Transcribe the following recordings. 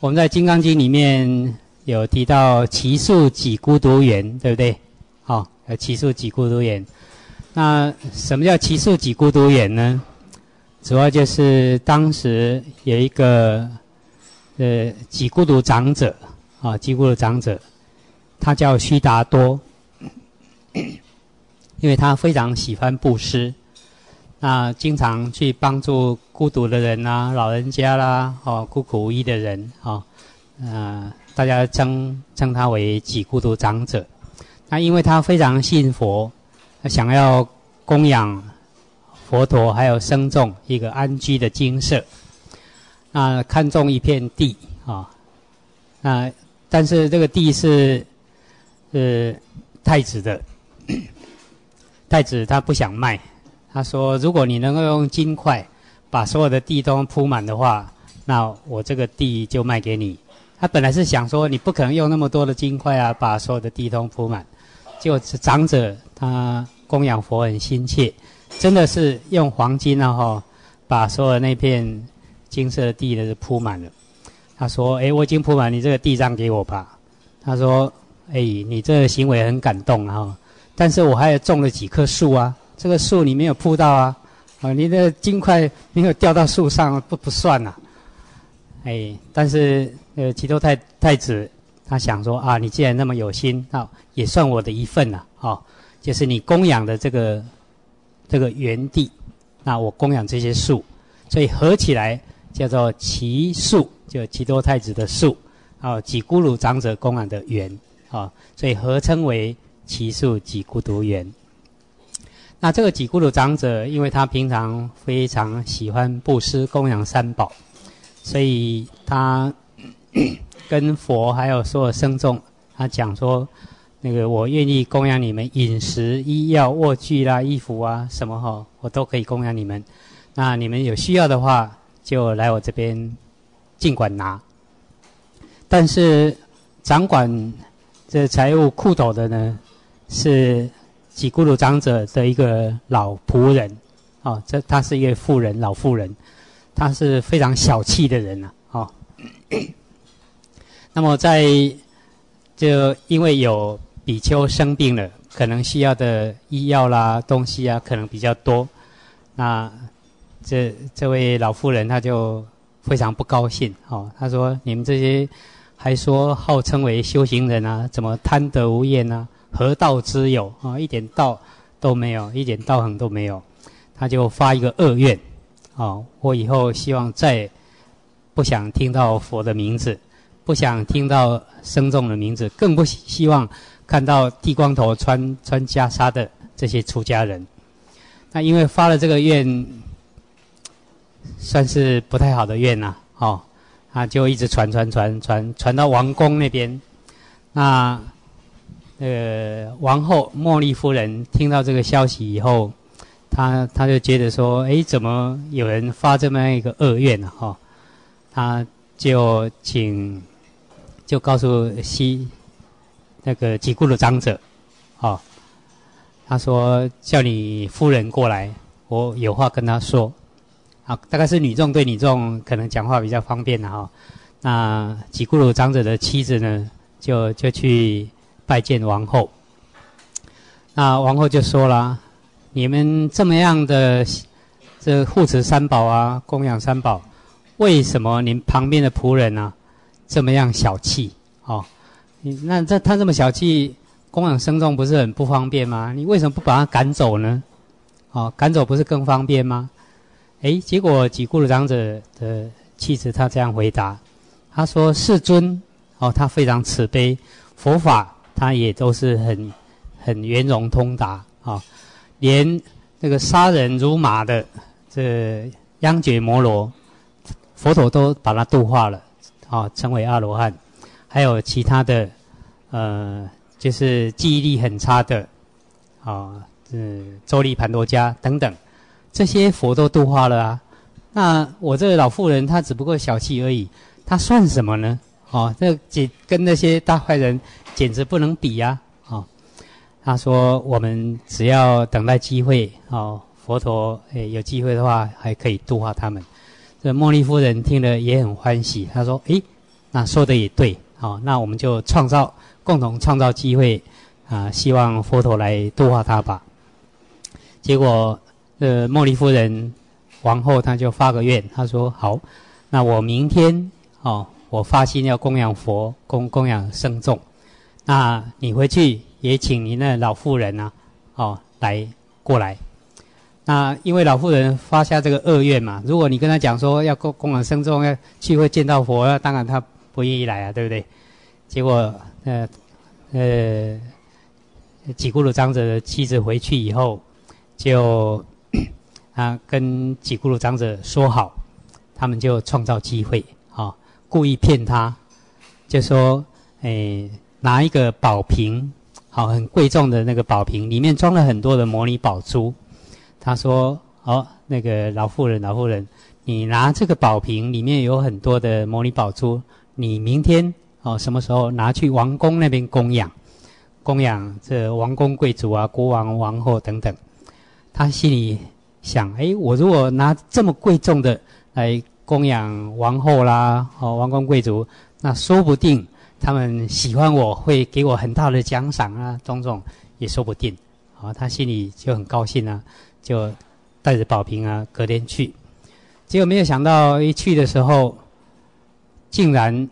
我们在《金刚经》里面有提到祇树几孤独园，对不对？好，祇树几孤独园。那什么叫祇树几孤独园呢？主要就是当时有一个几孤独长者啊，几孤独长者，他叫须达多，因为他非常喜欢布施。那经常去帮助孤独的人啊，老人家啦，孤苦无依的人啊，大家称他为几孤独长者。那因为他非常信佛，想要供养佛陀还有僧众一个安居的精舍，那看中一片地啊，那但是这个地是太子的，太子他不想卖。他说：“如果你能够用金块把所有的地都铺满的话，那我这个地就卖给你。”他本来是想说：“你不可能用那么多的金块啊，把所有的地都铺满。”结果长者他供养佛很心切，真的是用黄金啊，把所有那片金色的地呢铺满了。他说：“哎，我已经铺满，你这个地让给我吧。”他说：“哎，你这个行为很感动啊，但是我还种了几棵树啊。”这个树你没有铺到啊，你的金块没有掉到树上，不算啊。哎，但是祇多太子他想说啊，你既然那么有心，那也算我的一份了啊，就是你供养的这个园地，那我供养这些树，所以合起来叫做祇树，就祇多太子的树啊，几孤独长者供养的园啊，所以合称为祇树几孤独园。那这个几孤独长者，因为他平常非常喜欢布施供养三宝，所以他跟佛还有所有僧众，他讲说，那个我愿意供养你们饮食、医药、卧具啦、衣服啊什么我都可以供养你们。那你们有需要的话，就来我这边尽管拿。但是掌管这财务库斗的呢，是几孤独长者的一个老仆人，他是一个妇人，老妇人，他是非常小气的人那么就因为有比丘生病了，可能需要的医药啦、东西啊，可能比较多。那这位老妇人他就非常不高兴他说：“你们这些还说号称为修行人啊，怎么贪得无厌啊？”何道之有啊？一点道都没有，一点道行都没有。他就发一个恶愿我以后希望再不想听到佛的名字，不想听到僧众的名字，更不希望看到剃光头穿袈裟的这些出家人。那因为发了这个愿，算是不太好的愿呐他就一直传到王宫那边。那王后茉莉夫人听到这个消息以后，她就觉得说，怎么有人发这么一个恶愿呢？她就告诉那个几孤独长者，她说叫你夫人过来，我有话跟她说。好，大概是女众对女众可能讲话比较方便了那几孤独长者的妻子呢，就去拜见王后。那王后就说了，你们这么样的这护持三宝啊，供养三宝，为什么您旁边的仆人啊这么样小气那他这么小气，供养僧众不是很不方便吗？你为什么不把他赶走呢？赶走不是更方便吗？结果几孤独长者的妻子他这样回答，他说：“世尊他非常慈悲，佛法他也都是很圆融通达连那个杀人如麻的这央觉摩罗，佛陀都把他度化了成为阿罗汉。还有其他的就是记忆力很差的周利盘多迦等等，这些佛都度化了啊。那我这个老妇人她只不过小气而已，她算什么呢？这跟那些大坏人简直不能比啊！”他说：“我们只要等待机会佛陀有机会的话，还可以度化他们。”这茉莉夫人听了也很欢喜，他说：“那说的也对，好，那我们就共同创造机会啊，希望佛陀来度化他吧。结果茉莉夫人王后她就发个愿，她说好，那我明天哦，我发心要供养佛，供养僧众，那你回去也请您的老妇人啊，哦过来。那因为老妇人发下这个恶愿嘛，如果你跟他讲说要供养僧众，要去会见到佛，那当然他不愿意来啊，对不对？结果几咕噜长者的妻子回去以后，就跟几咕噜长者说好，他们就创造机会啊，故意骗他，就说拿一个宝瓶，好，很贵重的那个宝瓶，里面装了很多的摩尼宝珠。他说：“哦，那个老妇人，你拿这个宝瓶，里面有很多的摩尼宝珠，你明天哦什么时候拿去王宫那边供养这王公贵族啊、国王、王后等等。”他心里想：“我如果拿这么贵重的来供养王后啦、哦王公贵族，那说不定他们喜欢我，会给我很大的奖赏啊，种种也说不定。”哦，他心里就很高兴啊。就带着宝瓶啊，隔天去，结果没有想到一去的时候，竟然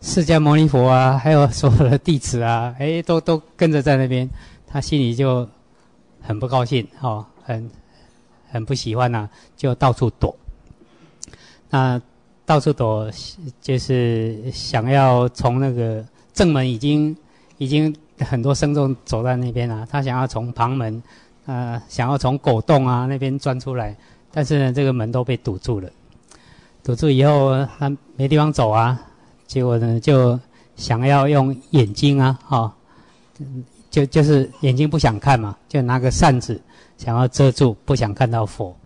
释迦牟尼佛啊，还有所有的弟子啊，都跟着在那边，他心里就很不高兴哦，很不喜欢啊，就到处躲。那到处躲就是想要从那个正门已经很多僧众走在那边啊，他想要从旁门。想要从狗洞啊那边钻出来，但是呢，这个门都被堵住了。堵住以后，他没地方走啊，结果呢，就想要用眼睛啊，哦，就是眼睛不想看嘛，就拿个扇子想要遮住，不想看到佛。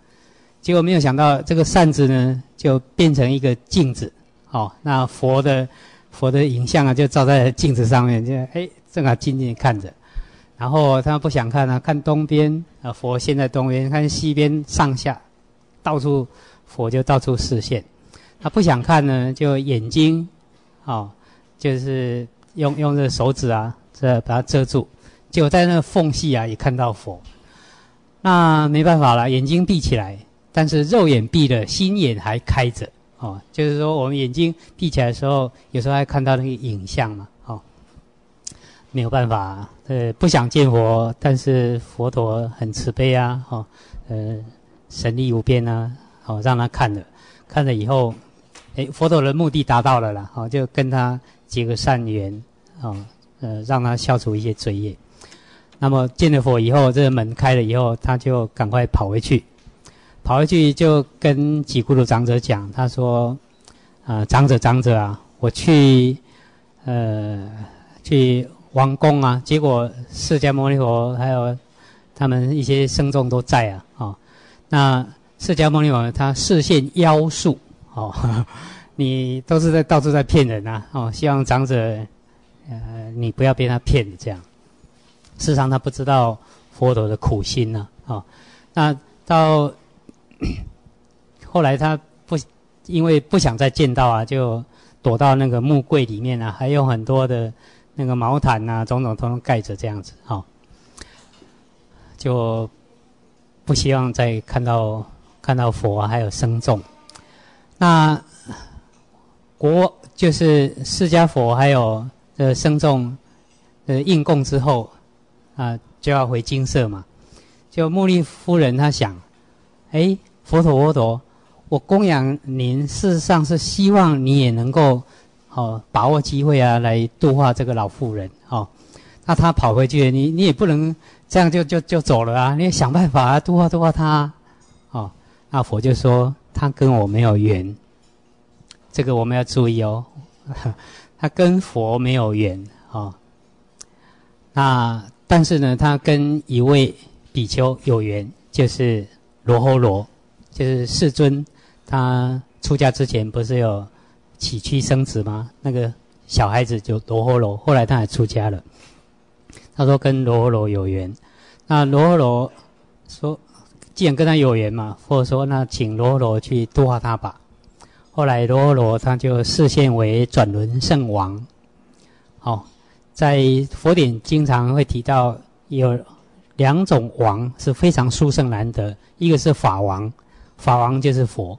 结果没有想到，这个扇子呢，就变成一个镜子，哦，那佛的影像啊，就照在镜子上面，就正好静静看着。然后他不想看啊，看东边啊，佛现在东边；看西边，上下，到处佛就到处示现。他不想看呢，就眼睛，哦，就是用这手指啊，这把它遮住。结果在那个缝隙啊，也看到佛。那没办法了，眼睛闭起来，但是肉眼闭了，心眼还开着。哦，就是说我们眼睛闭起来的时候，有时候还看到那个影像嘛。没有办法，不想见佛，但是佛陀很慈悲啊，神力无边啊，让他看了以后，佛陀的目的达到了啦，就跟他结个善缘，让他消除一些罪业。那么见了佛以后，这个门开了以后，他就赶快跑回去就跟几咕噜长者讲，他说，长者啊，我去王宫啊，结果释迦牟尼佛还有他们一些僧众都在啊，哦，那释迦牟尼佛他示现妖术哦，你都是在到处在骗人啊，哦，希望长者你不要被他骗这样。事实上他不知道佛陀的苦心啊，哦，那到后来他因为不想再见到啊，就躲到那个木柜里面啊，还有很多的。那个毛毯啊，种种统盖着这样子，哦，就不希望再看到佛啊，还有僧众。那国就是释迦佛还有僧众应供之后啊，就要回精舍嘛。就茉莉夫人她想，佛陀，我供养您，事实上是希望你也能够。把握机会啊，来度化这个老妇人。那他跑回去，你也不能这样就走了啊，你也想办法啊，度化他啊。那佛就说他跟我没有缘，这个我们要注意哦，他跟佛没有缘啊。那但是呢，他跟一位比丘有缘，就是罗侯罗，就是世尊他出家之前不是有。起居生子吗？那个小孩子就罗侯罗，后来他还出家了。他说跟罗侯罗有缘，那罗侯罗说，既然跟他有缘嘛，佛陀说那请罗侯罗去度化他吧。后来罗罗他就视现为转轮圣王。哦，在佛典经常会提到有两种王是非常殊胜难得，一个是法王，法王就是佛；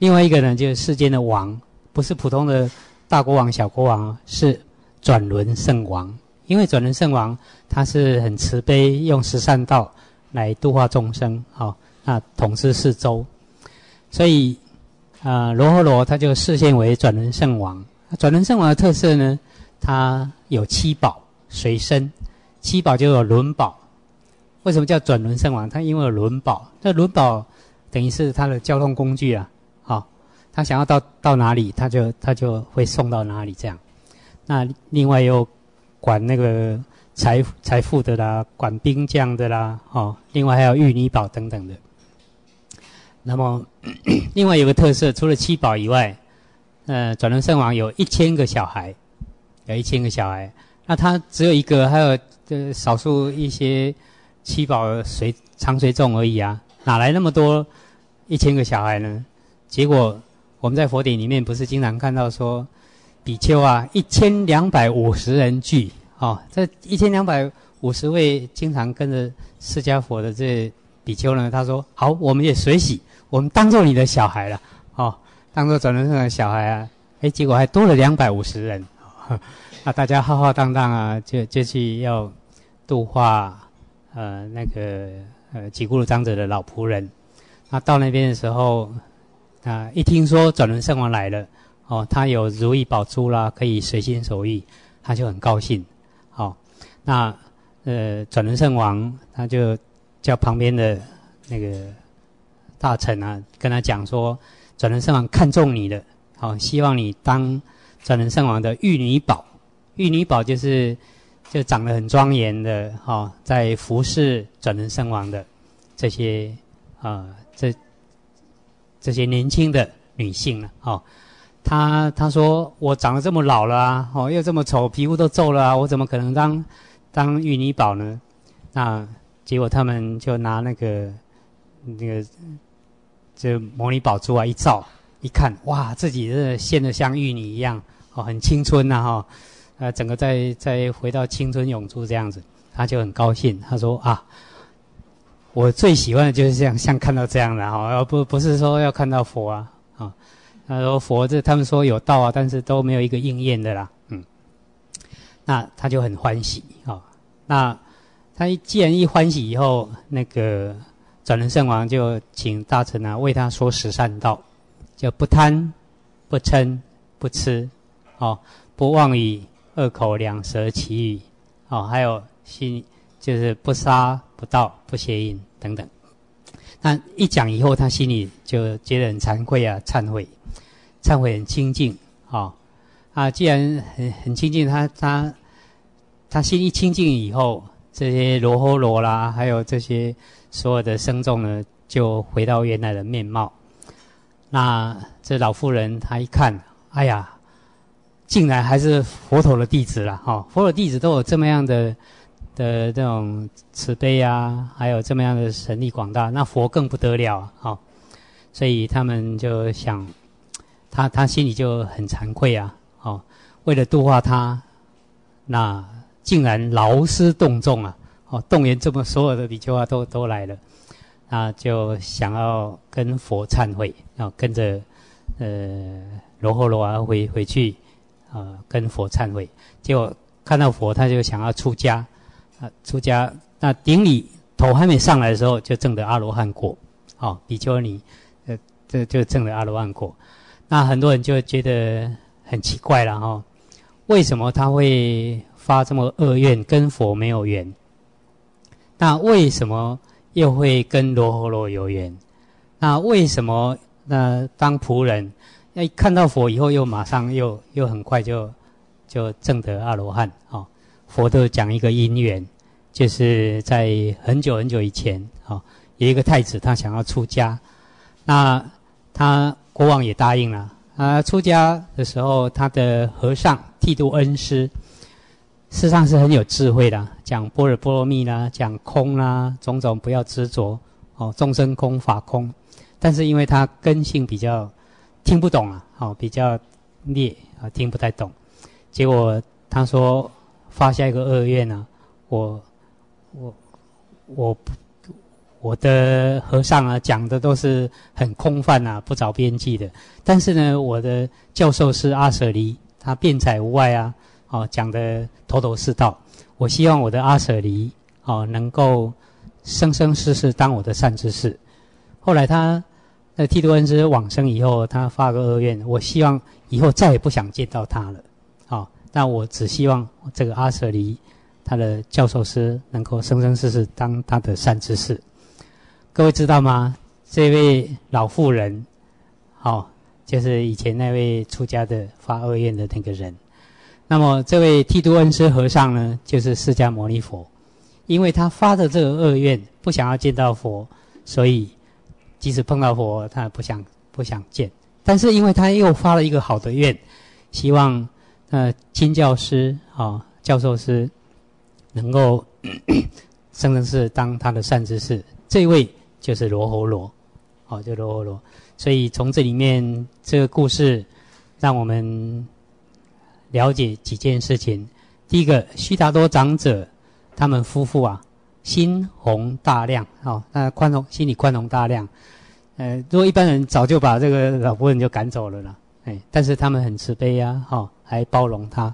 另外一个呢就是世间的王，不是普通的大国王、小国王，是转轮圣王。因为转轮圣王他是很慈悲，用十善道来度化众生，哦，那统治四周，所以罗睺罗他就视现为转轮圣王。转轮圣王的特色呢，他有七宝随身，七宝就有轮宝。为什么叫转轮圣王？他因为有轮宝，那轮宝等于是他的交通工具啊，好，哦，他想要到哪里，他就会送到哪里这样。那另外又管那个财富的啦，管兵将的啦，哦，另外还有御女宝等等的。那么另外有个特色，除了七宝以外，转轮圣王有1000个小孩，有1000个小孩。那他只有一个，还有少数一些七宝常随众而已啊，哪来那么多1000个小孩呢？结果我们在佛典里面不是经常看到说，比丘啊，1250人聚，哦，这1250位经常跟着释迦佛的这比丘呢，他说好，我们也随喜，我们当做你的小孩了，哦，当做转轮圣王的小孩啊，哎，结果还多了250人，哦，那大家浩浩荡荡啊，就去要度化那个吉固长者的老仆人。那到那边的时候，一听说转轮圣王来了，哦，他有如意宝珠啦，可以随心所欲，他就很高兴。好，哦，那转轮圣王他就叫旁边的那个大臣啊，跟他讲说，转轮圣王看中你了，好，哦，希望你当转轮圣王的玉女宝。玉女宝就长得很庄严的，哦，在服侍转轮圣王的这些这些年轻的女性了，哦。他说我长得这么老了啊，哦，又这么丑，皮肤都皱了啊，我怎么可能当玉女宝呢？那结果他们就拿那个这摩尼宝珠啊一照，一看，哇，自己这现得像玉女一样，哦，很青春啊，哦，整个再回到青春永驻这样子，他就很高兴。他说啊，我最喜欢的就是这样，像看到这样的啊，哦，不是说要看到佛啊啊，哦。他说佛这他们说有道啊，但是都没有一个应验的啦，嗯。那他就很欢喜啊，哦。那他既然一欢喜以后，那个转轮圣王就请大臣啊为他说十善道，就不贪、不嗔、不痴，哦，不妄语。2口2舌其语，哦，还有心就是不杀、不盗、不邪淫等等。那一讲以后，他心里就觉得很惭愧啊，忏悔很清净，哦，啊，既然很清净，他心一清净以后，这些罗睺罗啦，还有这些所有的僧众呢，就回到原来的面貌。那这老妇人她一看，哎呀！竟然还是佛陀的弟子啦，哈，哦！佛陀弟子都有这么样的这种慈悲啊，还有这么样的神力广大，那佛更不得了啊！哦，所以他们就想，他心里就很惭愧啊！哦，为了度化他，那竟然劳师动众啊！哦，动员这么所有的比丘啊，都来了，那就想要跟佛忏悔，然后跟着罗睺罗啊回去。跟佛忏悔，结果看到佛，他就想要出家，出家。那顶礼头还没上来的时候，就证得阿罗汉果，哦，比丘尼，这就证得阿罗汉果。那很多人就觉得很奇怪了哈，哦，为什么他会发这么恶愿，跟佛没有缘？那为什么又会跟罗睺罗有缘？那为什么那当仆人？那看到佛以后，又马上又很快就证得阿罗汉啊！佛都讲一个因缘，就是在很久很久以前啊，哦，有一个太子他想要出家，那他国王也答应了啊。出家的时候，他的和尚剃度恩师，事实上是很有智慧的，讲般若波罗蜜啦，讲空啦，种种不要执着哦，众生空法空。但是因为他根性比较。听不懂啊，哦，比较劣啊，听不太懂。结果他说发下一个恶愿啊，我的和尚啊讲的都是很空泛啊，不着边际的。但是呢，我的教授是阿舍离，他辩才无碍啊，哦，讲的头头是道。我希望我的阿舍离哦能够生生世世当我的善知识。后来他在剃度恩师往生以后，他发个恶愿，我希望以后再也不想见到他了。好，哦，那我只希望这个阿舍离他的教授师能够生生世世当他的善知识。各位知道吗？这位老妇人，好，哦，就是以前那位出家的发恶愿的那个人。那么这位剃度恩师和尚呢，就是释迦牟尼佛。因为他发的这个恶愿，不想要见到佛，所以即使碰到佛，他也不想见。但是因为他又发了一个好的愿，希望金教师啊，哦，教授师能够生生世当他的善知识。这一位就是罗侯罗，哦，就罗侯罗。所以从这里面这个故事，让我们了解几件事情。第一个，须达多长者。他们夫妇啊，心宏大量哦，那宽宏，心里宽宏大量。如果一般人早就把这个老妇人就赶走了啦，哎，但是他们很慈悲啊，哦，还包容他。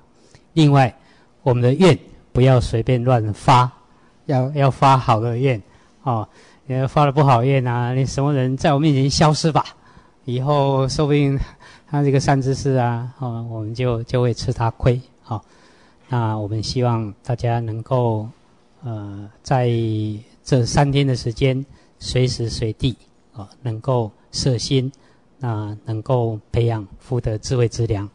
另外，我们的愿不要随便乱发，要发好的愿哦。你发了不好愿啊，你什么人在我面前消失吧，以后说不定他这个善知识啊，哦，我们就会吃他亏哦。那我们希望大家能够，在这3天的时间，随时随地啊，能够摄心，那能够培养福德智慧之粮。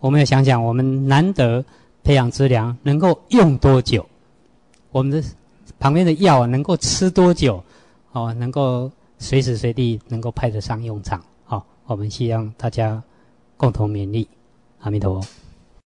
我们要想想，我们难得培养之粮能够用多久？我们的旁边的药能够吃多久？哦，能够随时随地能够派得上用场。好，我们希望大家共同勉励。阿弥陀佛。